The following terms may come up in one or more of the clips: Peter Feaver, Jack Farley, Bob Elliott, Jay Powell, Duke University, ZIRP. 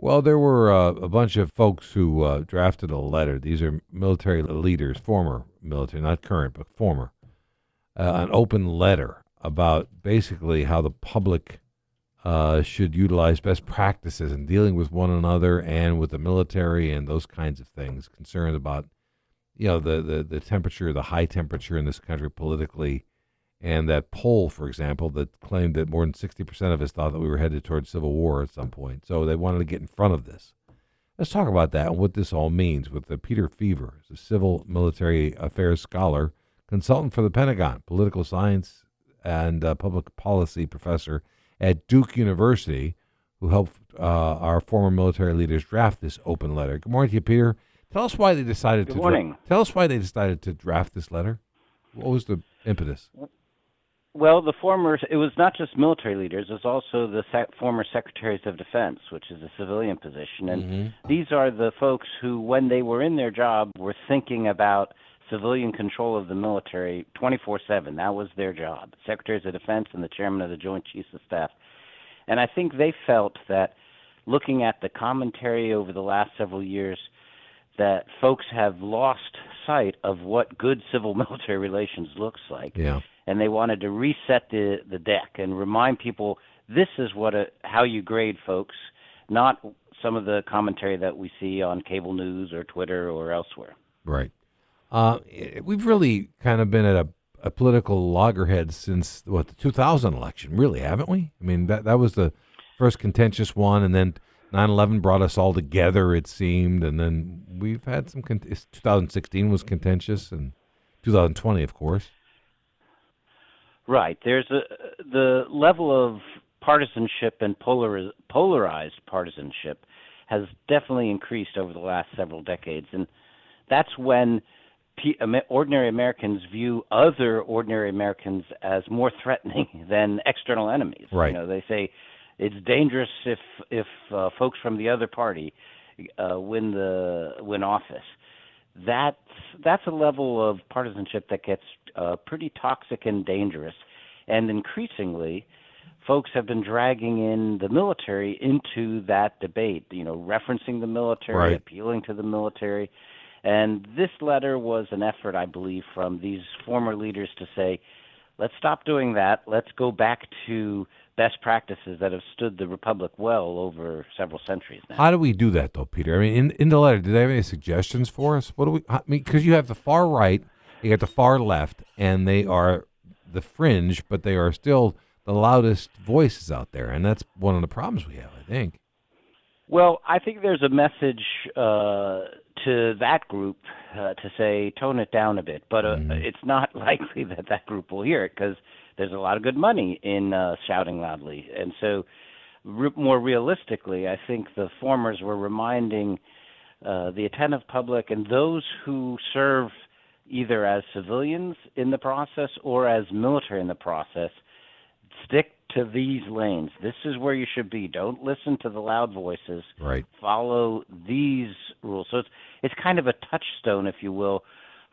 Well, there were a bunch of folks who drafted a letter. These are military leaders, former military, not current, but former. An open letter about basically how the public should utilize best practices in dealing with one another and with the military and those kinds of things. Concerned about, you know, the temperature, the high temperature in this country politically. And that poll, for example, that claimed that more than 60% of us thought that we were headed towards civil war at some point. So they wanted to get in front of this. Let's talk about that and what this all means with Peter Feaver, a civil military affairs scholar, consultant for the Pentagon, political science and public policy professor at Duke University, who helped our former military leaders draft this open letter. Good morning to you, Peter. Tell us why they decided to. Good morning. Tell us why they decided to draft this letter. What was the impetus? Well, it was not just military leaders, it was also the former secretaries of defense, which is a civilian position. And these are the folks who, when they were in their job, were thinking about civilian control of the military 24/7. That was their job, secretaries of defense and the chairman of the Joint Chiefs of Staff. And I think they felt that, looking at the commentary over the last several years, that folks have lost sight of what good civil-military relations looks like. Yeah. And they wanted to reset the deck and remind people this is how you grade folks, not some of the commentary that we see on cable news or Twitter or elsewhere. Right. We've really kind of been at a political loggerhead since, the 2000 election, really, haven't we? I mean, that was the first contentious one, and then 9/11 brought us all together, it seemed, and then we've had 2016 was contentious, and 2020, of course. Right. There's the level of partisanship and polarized partisanship has definitely increased over the last several decades, and that's when ordinary Americans view other ordinary Americans as more threatening than external enemies. Right. You know, they say it's dangerous if folks from the other party win office. That's a level of partisanship that gets pretty toxic and dangerous, and increasingly, folks have been dragging in the military into that debate. You know, referencing the military, right, appealing to the military, and this letter was an effort, I believe, from these former leaders to say, let's stop doing that. Let's go back to best practices that have stood the Republic well over several centuries now. How do we do that, though, Peter? I mean, in the letter, do they have any suggestions for us? Because you have the far right, you got the far left, and they are the fringe, but they are still the loudest voices out there, and that's one of the problems we have, I think. Well, I think there's a message to that group to say tone it down a bit, but it's not likely that group will hear it because there's a lot of good money in shouting loudly. And so more realistically, I think the formers were reminding the attentive public and those who serve either as civilians in the process or as military in the process, stick to these lanes. This is where you should be. Don't listen to the loud voices. Right. Follow these rules. So it's kind of a touchstone, if you will,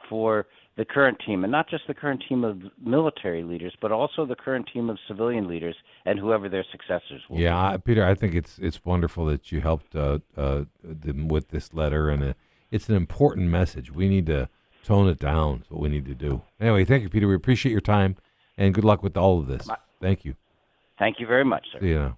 for the current team, and not just the current team of military leaders, but also the current team of civilian leaders and whoever their successors will be. Yeah, Peter, I think it's wonderful that you helped them with this letter, and it's an important message. We need to tone it down is what we need to do. Anyway, thank you, Peter. We appreciate your time, and good luck with all of this. Thank you. Thank you very much, sir. Yeah.